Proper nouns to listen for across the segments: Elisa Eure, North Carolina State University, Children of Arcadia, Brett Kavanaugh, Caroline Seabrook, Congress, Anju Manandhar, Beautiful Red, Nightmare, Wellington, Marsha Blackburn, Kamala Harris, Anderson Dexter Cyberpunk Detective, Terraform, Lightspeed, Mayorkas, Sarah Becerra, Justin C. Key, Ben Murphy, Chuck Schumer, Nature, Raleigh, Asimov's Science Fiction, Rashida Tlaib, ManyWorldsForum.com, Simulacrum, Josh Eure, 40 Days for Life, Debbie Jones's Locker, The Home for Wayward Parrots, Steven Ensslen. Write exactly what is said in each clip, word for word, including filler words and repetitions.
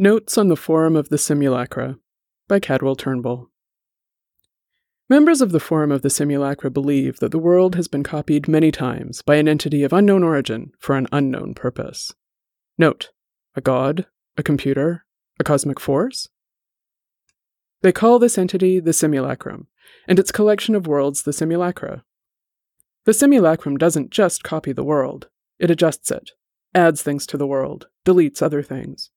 Notes on the Forum of the Simulacra by Cadwell Turnbull. Members of the Forum of the Simulacra believe that the world has been copied many times by an entity of unknown origin for an unknown purpose. Note, a god, a computer, a cosmic force? They call this entity the Simulacrum, and its collection of worlds the Simulacra. The Simulacrum doesn't just copy the world, it adjusts it, adds things to the world, deletes other things.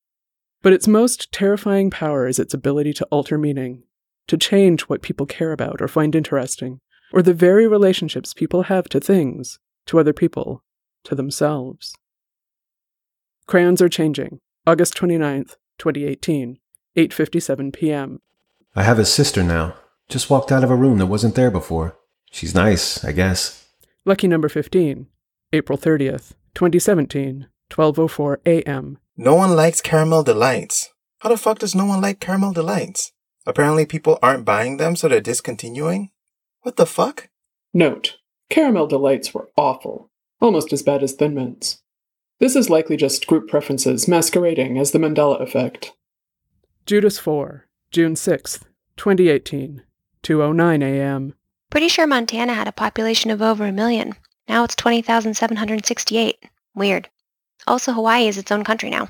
But its most terrifying power is its ability to alter meaning, to change what people care about or find interesting, or the very relationships people have to things, to other people, to themselves. Crayons Are Changing, August twenty-ninth, twenty eighteen, eight fifty-seven p.m. I have a sister now. Just walked out of a room that wasn't there before. She's nice, I guess. Lucky number fifteen, April thirtieth, twenty seventeen, twelve oh four a.m. No one likes caramel delights. How the fuck does no one like caramel delights? Apparently people aren't buying them, so they're discontinuing? What the fuck? Note, caramel delights were awful. Almost as bad as Thin Mints. This is likely just group preferences masquerading as the Mandela effect. Judas four, June sixth, twenty eighteen, two oh nine a.m. Pretty sure Montana had a population of over a million. Now it's twenty thousand seven hundred sixty-eight. Weird. Also, Hawaii is its own country now.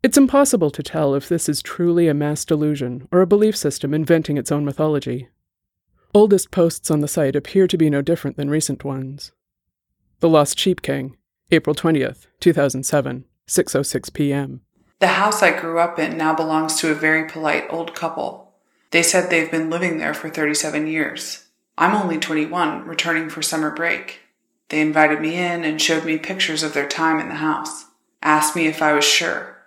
It's impossible to tell if this is truly a mass delusion or a belief system inventing its own mythology. Oldest posts on the site appear to be no different than recent ones. The Lost Sheep King, April twentieth, two thousand seven, six oh six p.m. The house I grew up in now belongs to a very polite old couple. They said they've been living there for thirty-seven years. I'm only twenty-one, returning for summer break. They invited me in and showed me pictures of their time in the house, asked me if I was sure.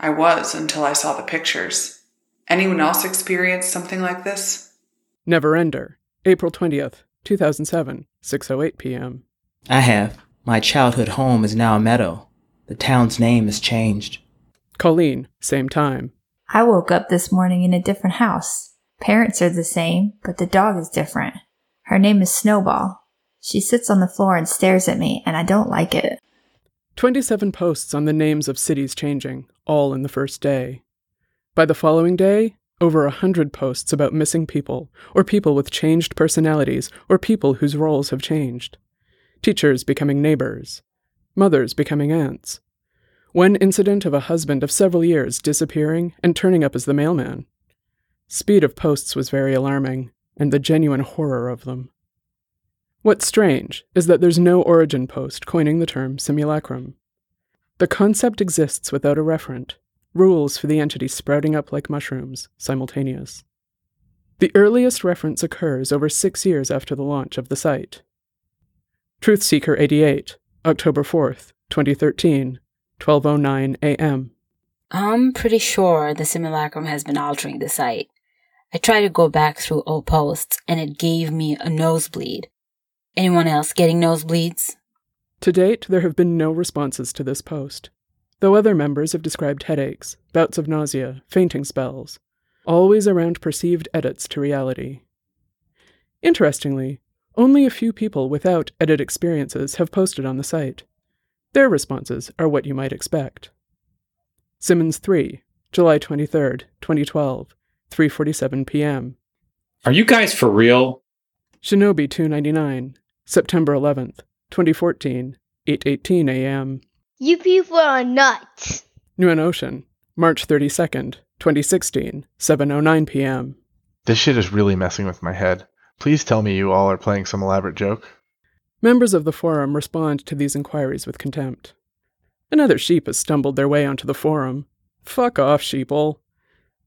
I was until I saw the pictures. Anyone else experienced something like this? Neverender, April twentieth, two thousand seven, six oh eight p.m. I have. My childhood home is now a meadow. The town's name has changed. Colleen, same time. I woke up this morning in a different house. Parents are the same, but the dog is different. Her name is Snowball. She sits on the floor and stares at me, and I don't like it. twenty-seven posts on the names of cities changing, all in the first day. By the following day, over one hundred posts about missing people, or people with changed personalities, or people whose roles have changed. Teachers becoming neighbors. Mothers becoming aunts. One incident of a husband of several years disappearing and turning up as the mailman. Speed of posts was very alarming, and the genuine horror of them. What's strange is that there's no origin post coining the term simulacrum. The concept exists without a referent, rules for the entity sprouting up like mushrooms, simultaneous. The earliest reference occurs over six years after the launch of the site. Truthseeker eighty-eight, October fourth, twenty thirteen, twelve oh nine a.m. I'm pretty sure the simulacrum has been altering the site. I tried to go back through old posts, and it gave me a nosebleed. Anyone else getting nosebleeds? To date, there have been no responses to this post, though other members have described headaches, bouts of nausea, fainting spells, always around perceived edits to reality. Interestingly, only a few people without edit experiences have posted on the site. Their responses are what you might expect. Simmons three, July twenty-third, twenty twelve, three forty-seven p.m. Are you guys for real? Shinobi two ninety-nine. September eleventh, twenty fourteen, eight eighteen a.m. You people are nuts. Nguyen Ocean, March thirty-second, twenty sixteen, seven oh nine p.m. This shit is really messing with my head. Please tell me you all are playing some elaborate joke. Members of the forum respond to these inquiries with contempt. Another sheep has stumbled their way onto the forum. Fuck off, sheeple.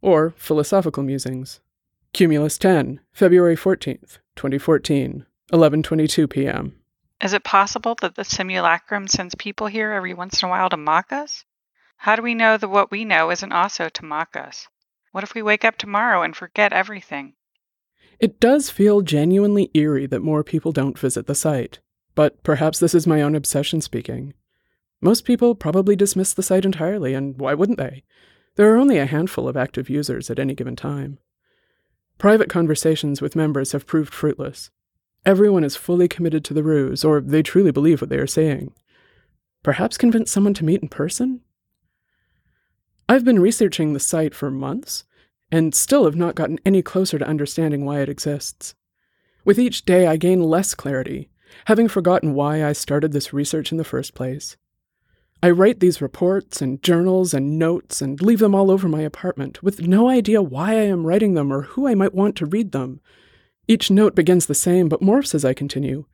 Or philosophical musings. Cumulus ten, February fourteenth, twenty fourteen, eleven twenty-two p.m. Is it possible that the simulacrum sends people here every once in a while to mock us? How do we know that what we know isn't also to mock us? What if we wake up tomorrow and forget everything? It does feel genuinely eerie that more people don't visit the site, but perhaps this is my own obsession speaking. Most people probably dismiss the site entirely, and why wouldn't they? There are only a handful of active users at any given time. Private conversations with members have proved fruitless. Everyone is fully committed to the ruse, or they truly believe what they are saying. Perhaps convince someone to meet in person? I've been researching the site for months, and still have not gotten any closer to understanding why it exists. With each day, I gain less clarity, having forgotten why I started this research in the first place. I write these reports and journals and notes and leave them all over my apartment, with no idea why I am writing them or who I might want to read them. Each note begins the same, but morphs as I continue,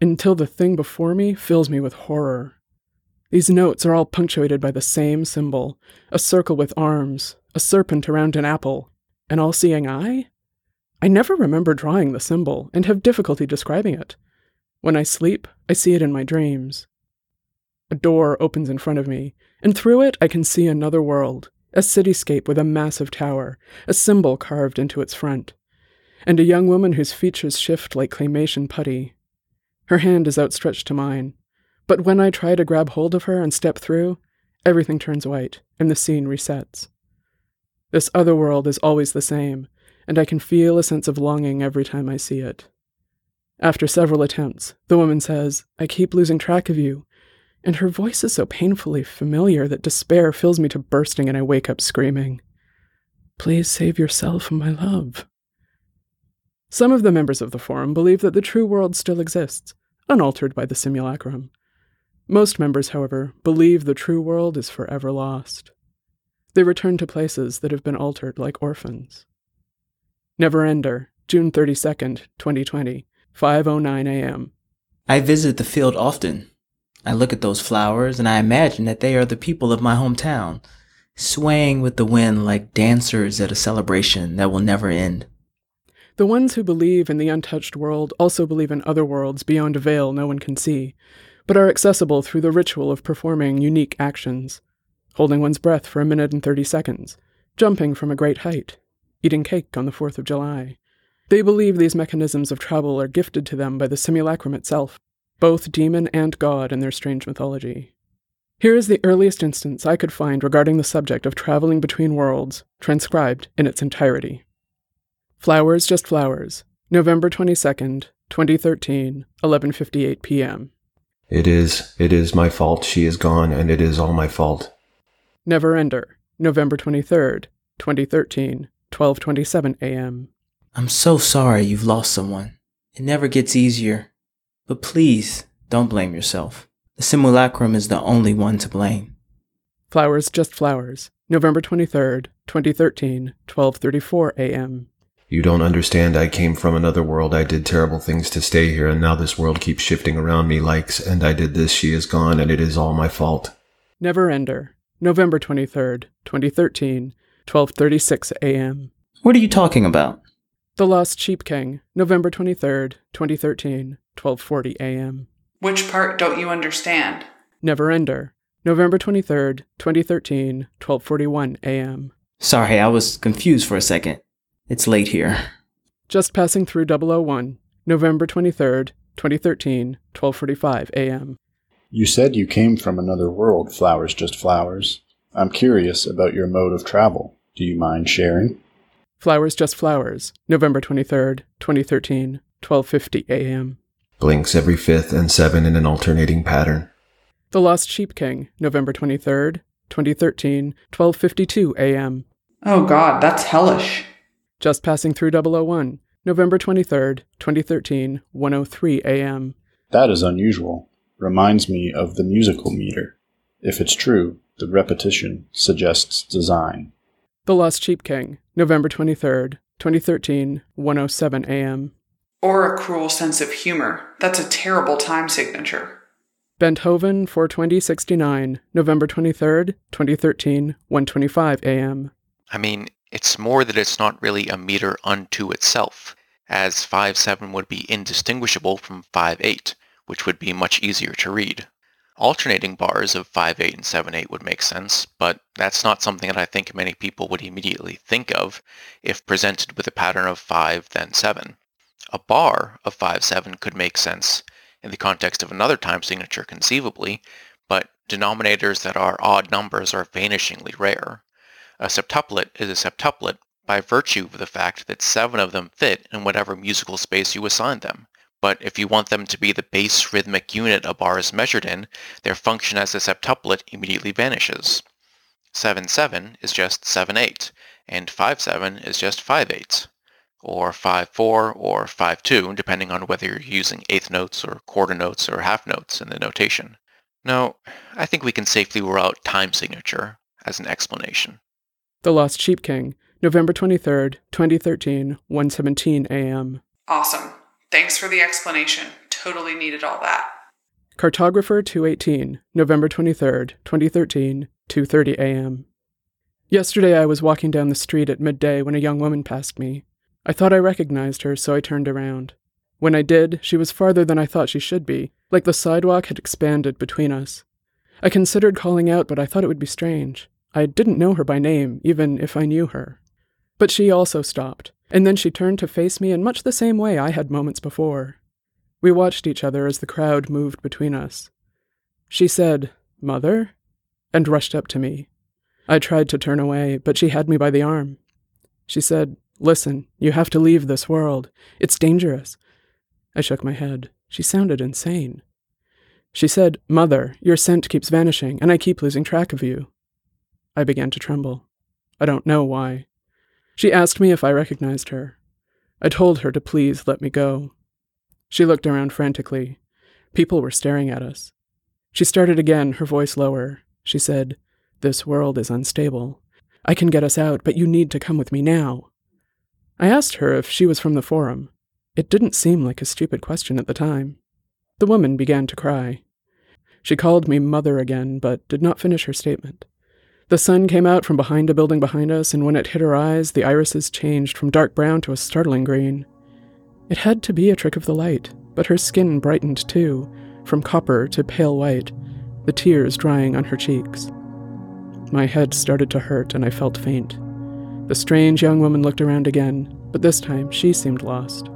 until the thing before me fills me with horror. These notes are all punctuated by the same symbol, a circle with arms, a serpent around an apple, an all-seeing eye? I never remember drawing the symbol, and have difficulty describing it. When I sleep, I see it in my dreams. A door opens in front of me, and through it I can see another world, a cityscape with a massive tower, a symbol carved into its front, and a young woman whose features shift like claymation putty. Her hand is outstretched to mine, but when I try to grab hold of her and step through, everything turns white, and the scene resets. This other world is always the same, and I can feel a sense of longing every time I see it. After several attempts, the woman says, "I keep losing track of you," and her voice is so painfully familiar that despair fills me to bursting and I wake up screaming. "Please save yourself, my love." Some of the members of the forum believe that the true world still exists, unaltered by the simulacrum. Most members, however, believe the true world is forever lost. They return to places that have been altered like orphans. Neverender, June thirty-second, twenty twenty, five oh nine a.m. I visit the field often. I look at those flowers, and I imagine that they are the people of my hometown, swaying with the wind like dancers at a celebration that will never end. The ones who believe in the untouched world also believe in other worlds beyond a veil no one can see, but are accessible through the ritual of performing unique actions: holding one's breath for a minute and thirty seconds, jumping from a great height, eating cake on the fourth of July. They believe these mechanisms of travel are gifted to them by the simulacrum itself, both demon and god in their strange mythology. Here is the earliest instance I could find regarding the subject of traveling between worlds, transcribed in its entirety. Flowers Just Flowers, November twenty-second, twenty thirteen, eleven fifty-eight p.m. It is, it is my fault, she is gone, and it is all my fault. Neverender, November twenty-third, twenty thirteen, twelve twenty-seven a.m. I'm so sorry you've lost someone. It never gets easier. But please, don't blame yourself. The simulacrum is the only one to blame. Flowers Just Flowers, November twenty-third, twenty thirteen, twelve thirty-four a.m. You don't understand. I came from another world. I did terrible things to stay here, and now this world keeps shifting around me likes, and I did this, she is gone, and it is all my fault. Neverender, November twenty-third, twenty thirteen, twelve thirty-six a.m. What are you talking about? The Lost Sheep King, November twenty-third, twenty thirteen, twelve forty a.m. Which part don't you understand? Neverender, November twenty-third, twenty thirteen, twelve forty-one a.m. Sorry, I was confused for a second. It's late here. Just Passing Through double oh one, November twenty-third, twenty thirteen, twelve forty-five a.m. You said you came from another world, Flowers Just Flowers. I'm curious about your mode of travel. Do you mind sharing? Flowers Just Flowers, November twenty-third, twenty thirteen, twelve fifty a.m. Blinks every fifth and seven in an alternating pattern. The Lost Sheep King, November twenty-third, twenty thirteen, twelve fifty-two a.m. Oh God, that's hellish. Just Passing Through double oh one, November twenty-third, twenty thirteen, one oh three a.m. That is unusual. Reminds me of the musical meter. If it's true, the repetition suggests design. The Lost Sheep King, November twenty-third, twenty thirteen, one oh seven a.m. Or a cruel sense of humor. That's a terrible time signature. Benthoven, four twenty sixty-nine, November twenty-third, twenty thirteen, one twenty-five a.m. I mean, it's more that it's not really a meter unto itself, as five seven would be indistinguishable from five eight, which would be much easier to read. Alternating bars of five eight and seven eight would make sense, but that's not something that I think many people would immediately think of if presented with a pattern of five, then seven. A bar of five seven could make sense in the context of another time signature conceivably, but denominators that are odd numbers are vanishingly rare. A septuplet is a septuplet by virtue of the fact that seven of them fit in whatever musical space you assign them. But if you want them to be the base rhythmic unit a bar is measured in, their function as a septuplet immediately vanishes. seven seven is just seven eight, and five seven is just five eight, or five four or five two, depending on whether you're using eighth notes or quarter notes or half notes in the notation. Now, I think we can safely rule out time signature as an explanation. The Lost Sheep King, November twenty-third, twenty thirteen, one seventeen a.m. Awesome. Thanks for the explanation. Totally needed all that. Cartographer two eighteen, November twenty-third, twenty thirteen, two thirty a.m. Yesterday I was walking down the street at midday when a young woman passed me. I thought I recognized her, so I turned around. When I did, she was farther than I thought she should be, like the sidewalk had expanded between us. I considered calling out, but I thought it would be strange. I didn't know her by name, even if I knew her. But she also stopped, and then she turned to face me in much the same way I had moments before. We watched each other as the crowd moved between us. She said, "Mother?" and rushed up to me. I tried to turn away, but she had me by the arm. She said, "Listen, you have to leave this world. It's dangerous." I shook my head. She sounded insane. She said, "Mother, your scent keeps vanishing, and I keep losing track of you." I began to tremble. I don't know why. She asked me if I recognized her. I told her to please let me go. She looked around frantically. People were staring at us. She started again, her voice lower. She said, "This world is unstable. I can get us out, but you need to come with me now." I asked her if she was from the Forum. It didn't seem like a stupid question at the time. The woman began to cry. She called me mother again, but did not finish her statement. The sun came out from behind a building behind us, and when it hit her eyes, the irises changed from dark brown to a startling green. It had to be a trick of the light, but her skin brightened too, from copper to pale white, the tears drying on her cheeks. My head started to hurt and I felt faint. The strange young woman looked around again, but this time she seemed lost.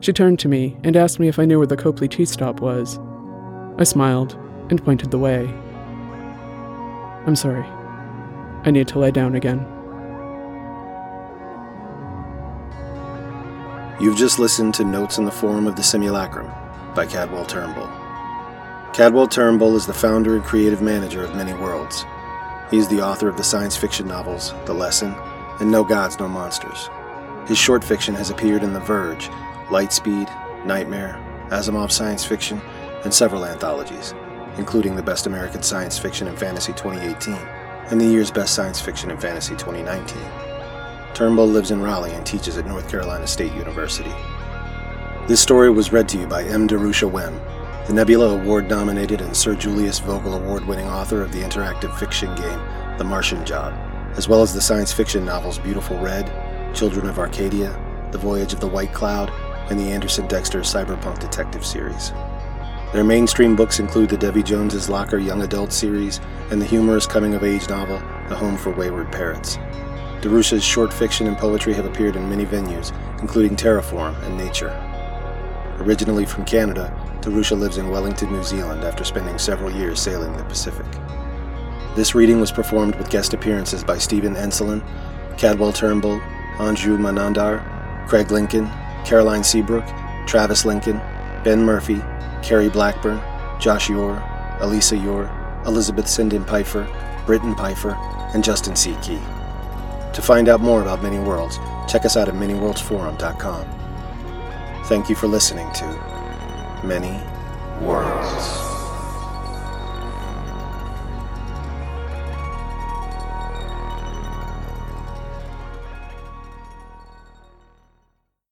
She turned to me and asked me if I knew where the Copley Tea stop was. I smiled and pointed the way. "I'm sorry. I need to lie down again." You've just listened to Notes in the Form of the Simulacrum by Cadwell Turnbull. Cadwell Turnbull is the founder and creative manager of Many Worlds. He is the author of the science fiction novels The Lesson and No Gods, No Monsters. His short fiction has appeared in The Verge, Lightspeed, Nightmare, Asimov's Science Fiction, and several anthologies, including the Best American Science Fiction and Fantasy twenty eighteen and the year's Best Science Fiction and Fantasy twenty nineteen. Turnbull lives in Raleigh and teaches at North Carolina State University. This story was read to you by M. Darusha Wehm, the Nebula Award-nominated and Sir Julius Vogel Award-winning author of the interactive fiction game The Martian Job, as well as the science fiction novels Beautiful Red, Children of Arcadia, The Voyage of the White Cloud, and the Anderson Dexter Cyberpunk Detective series. Their mainstream books include the Debbie Jones's Locker young adult series and the humorous coming-of-age novel The Home for Wayward Parrots. Darusha's short fiction and poetry have appeared in many venues, including Terraform and Nature. Originally from Canada, Darusha lives in Wellington, New Zealand, after spending several years sailing the Pacific. This reading was performed with guest appearances by Steven Ensslen, Cadwell Turnbull, Anju Manandhar, Craig Lincoln, Caroline Seabrook, Travis Lincoln, Ben Murphy, Carrie Blackburn, Josh Eure, Elisa Eure, Elizabeth Sinden Pipher, Britten Pipher, and Justin C. Key. To find out more about Many Worlds, check us out at many worlds forum dot com. Thank you for listening to Many Worlds.